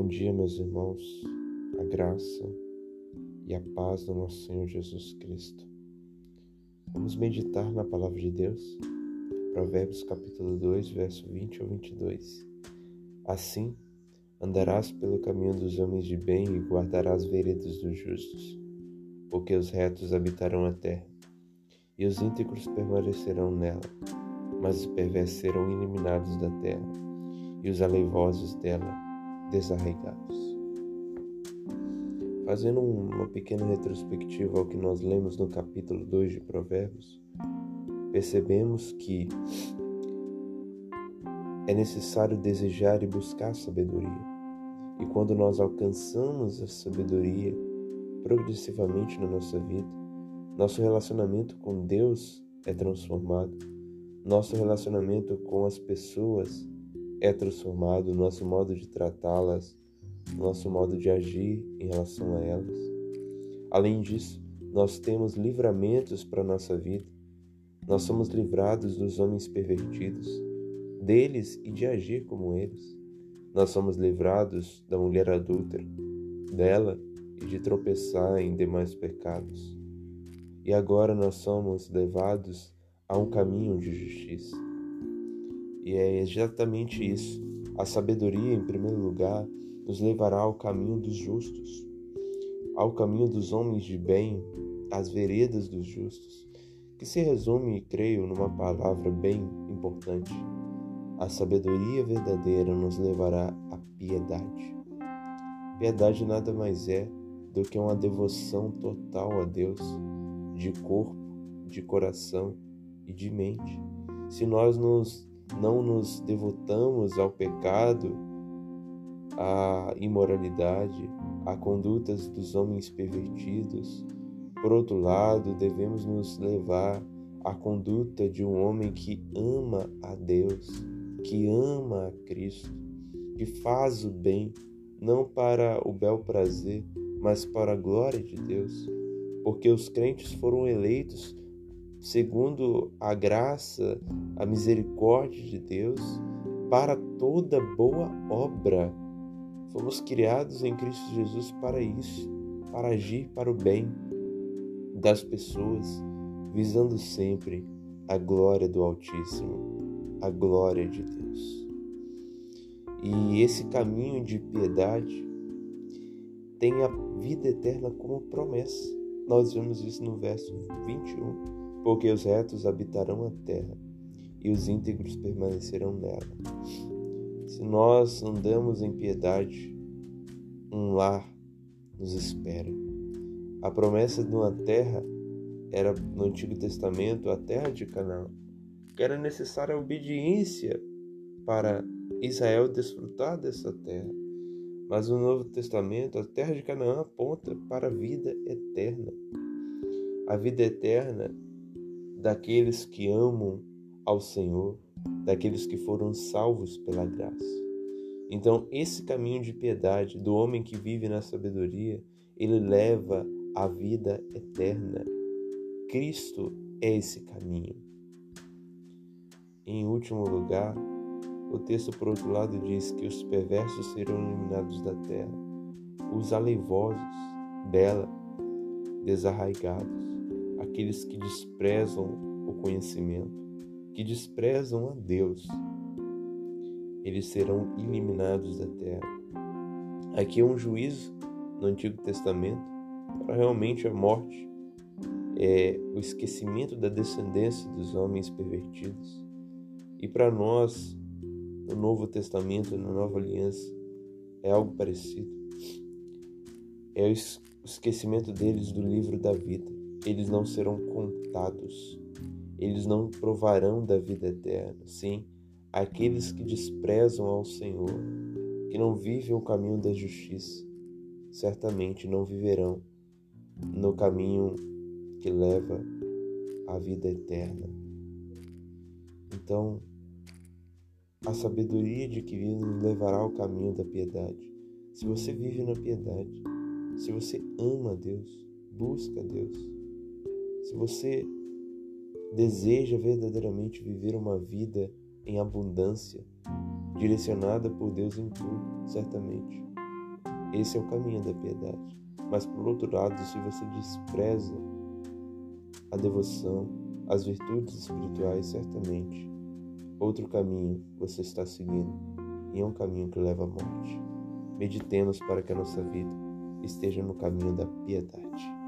Bom dia, meus irmãos, a graça e a paz do nosso Senhor Jesus Cristo. Vamos meditar na Palavra de Deus, Provérbios capítulo 2, verso 20 ao 22. Assim, andarás pelo caminho dos homens de bem e guardarás veredas dos justos, porque os retos habitarão a terra, e os íntegros permanecerão nela, mas os perversos serão eliminados da terra, e os aleivosos dela desarraigados. Fazendo uma pequena retrospectiva ao que nós lemos no capítulo 2 de Provérbios, percebemos que é necessário desejar e buscar sabedoria. E quando nós alcançamos a sabedoria progressivamente na nossa vida, nosso relacionamento com Deus é transformado, nosso relacionamento com as pessoas é transformado, o nosso modo de tratá-las, o nosso modo de agir em relação a elas. Além disso, nós temos livramentos para a nossa vida. Nós somos livrados dos homens pervertidos, deles e de agir como eles. Nós somos livrados da mulher adúltera, dela e de tropeçar em demais pecados. E agora nós somos levados a um caminho de justiça. E é exatamente isso. A sabedoria, em primeiro lugar, nos levará ao caminho dos justos, ao caminho dos homens de bem, às veredas dos justos, que se resume, creio, numa palavra bem importante. A sabedoria verdadeira nos levará à piedade. Piedade nada mais é do que uma devoção total a Deus, de corpo, de coração e de mente. Se nós não nos devotamos ao pecado, à imoralidade, a condutas dos homens pervertidos. Por outro lado, devemos nos levar à conduta de um homem que ama a Deus, que ama a Cristo, que faz o bem, não para o bel prazer, mas para a glória de Deus, porque os crentes foram eleitos segundo a graça, a misericórdia de Deus, para toda boa obra. Fomos criados em Cristo Jesus para isso, para agir para o bem das pessoas, visando sempre a glória do Altíssimo, a glória de Deus. E esse caminho de piedade tem a vida eterna como promessa. Nós vemos isso no verso 21. Porque os retos habitarão a terra, e os íntegros permanecerão nela. Se nós andamos em piedade, um lar nos espera. A promessa de uma terra era, no Antigo Testamento, a terra de Canaã, que era necessária a obediência para Israel desfrutar dessa terra. Mas no Novo Testamento, a terra de Canaã aponta para a vida eterna. A vida eterna daqueles que amam ao Senhor, daqueles que foram salvos pela graça. Então, esse caminho de piedade do homem que vive na sabedoria, ele leva à vida eterna. Cristo é esse caminho. Em último lugar, o texto, por outro lado, diz que os perversos serão eliminados da terra, os aleivosos dela desarraigados. Aqueles que desprezam o conhecimento, que desprezam a Deus, eles serão eliminados da terra. Aqui é um juízo no Antigo Testamento para realmente a morte, o esquecimento da descendência dos homens pervertidos. E para nós, no Novo Testamento, na Nova Aliança, é algo parecido. É o esquecimento deles do livro da vida. Eles não serão contados, eles não provarão da vida eterna. Sim, aqueles que desprezam ao Senhor, que não vivem o caminho da justiça, certamente não viverão no caminho que leva à vida eterna. Então, a sabedoria de que vive nos levará ao caminho da piedade. Se você vive na piedade, se você ama a Deus, busca a Deus, se você deseja verdadeiramente viver uma vida em abundância, direcionada por Deus em tudo, certamente Esse é o caminho da piedade. Mas, por outro lado, se você despreza a devoção, as virtudes espirituais, certamente outro caminho você está seguindo, e é um caminho que leva à morte. Meditemos para que a nossa vida esteja no caminho da piedade.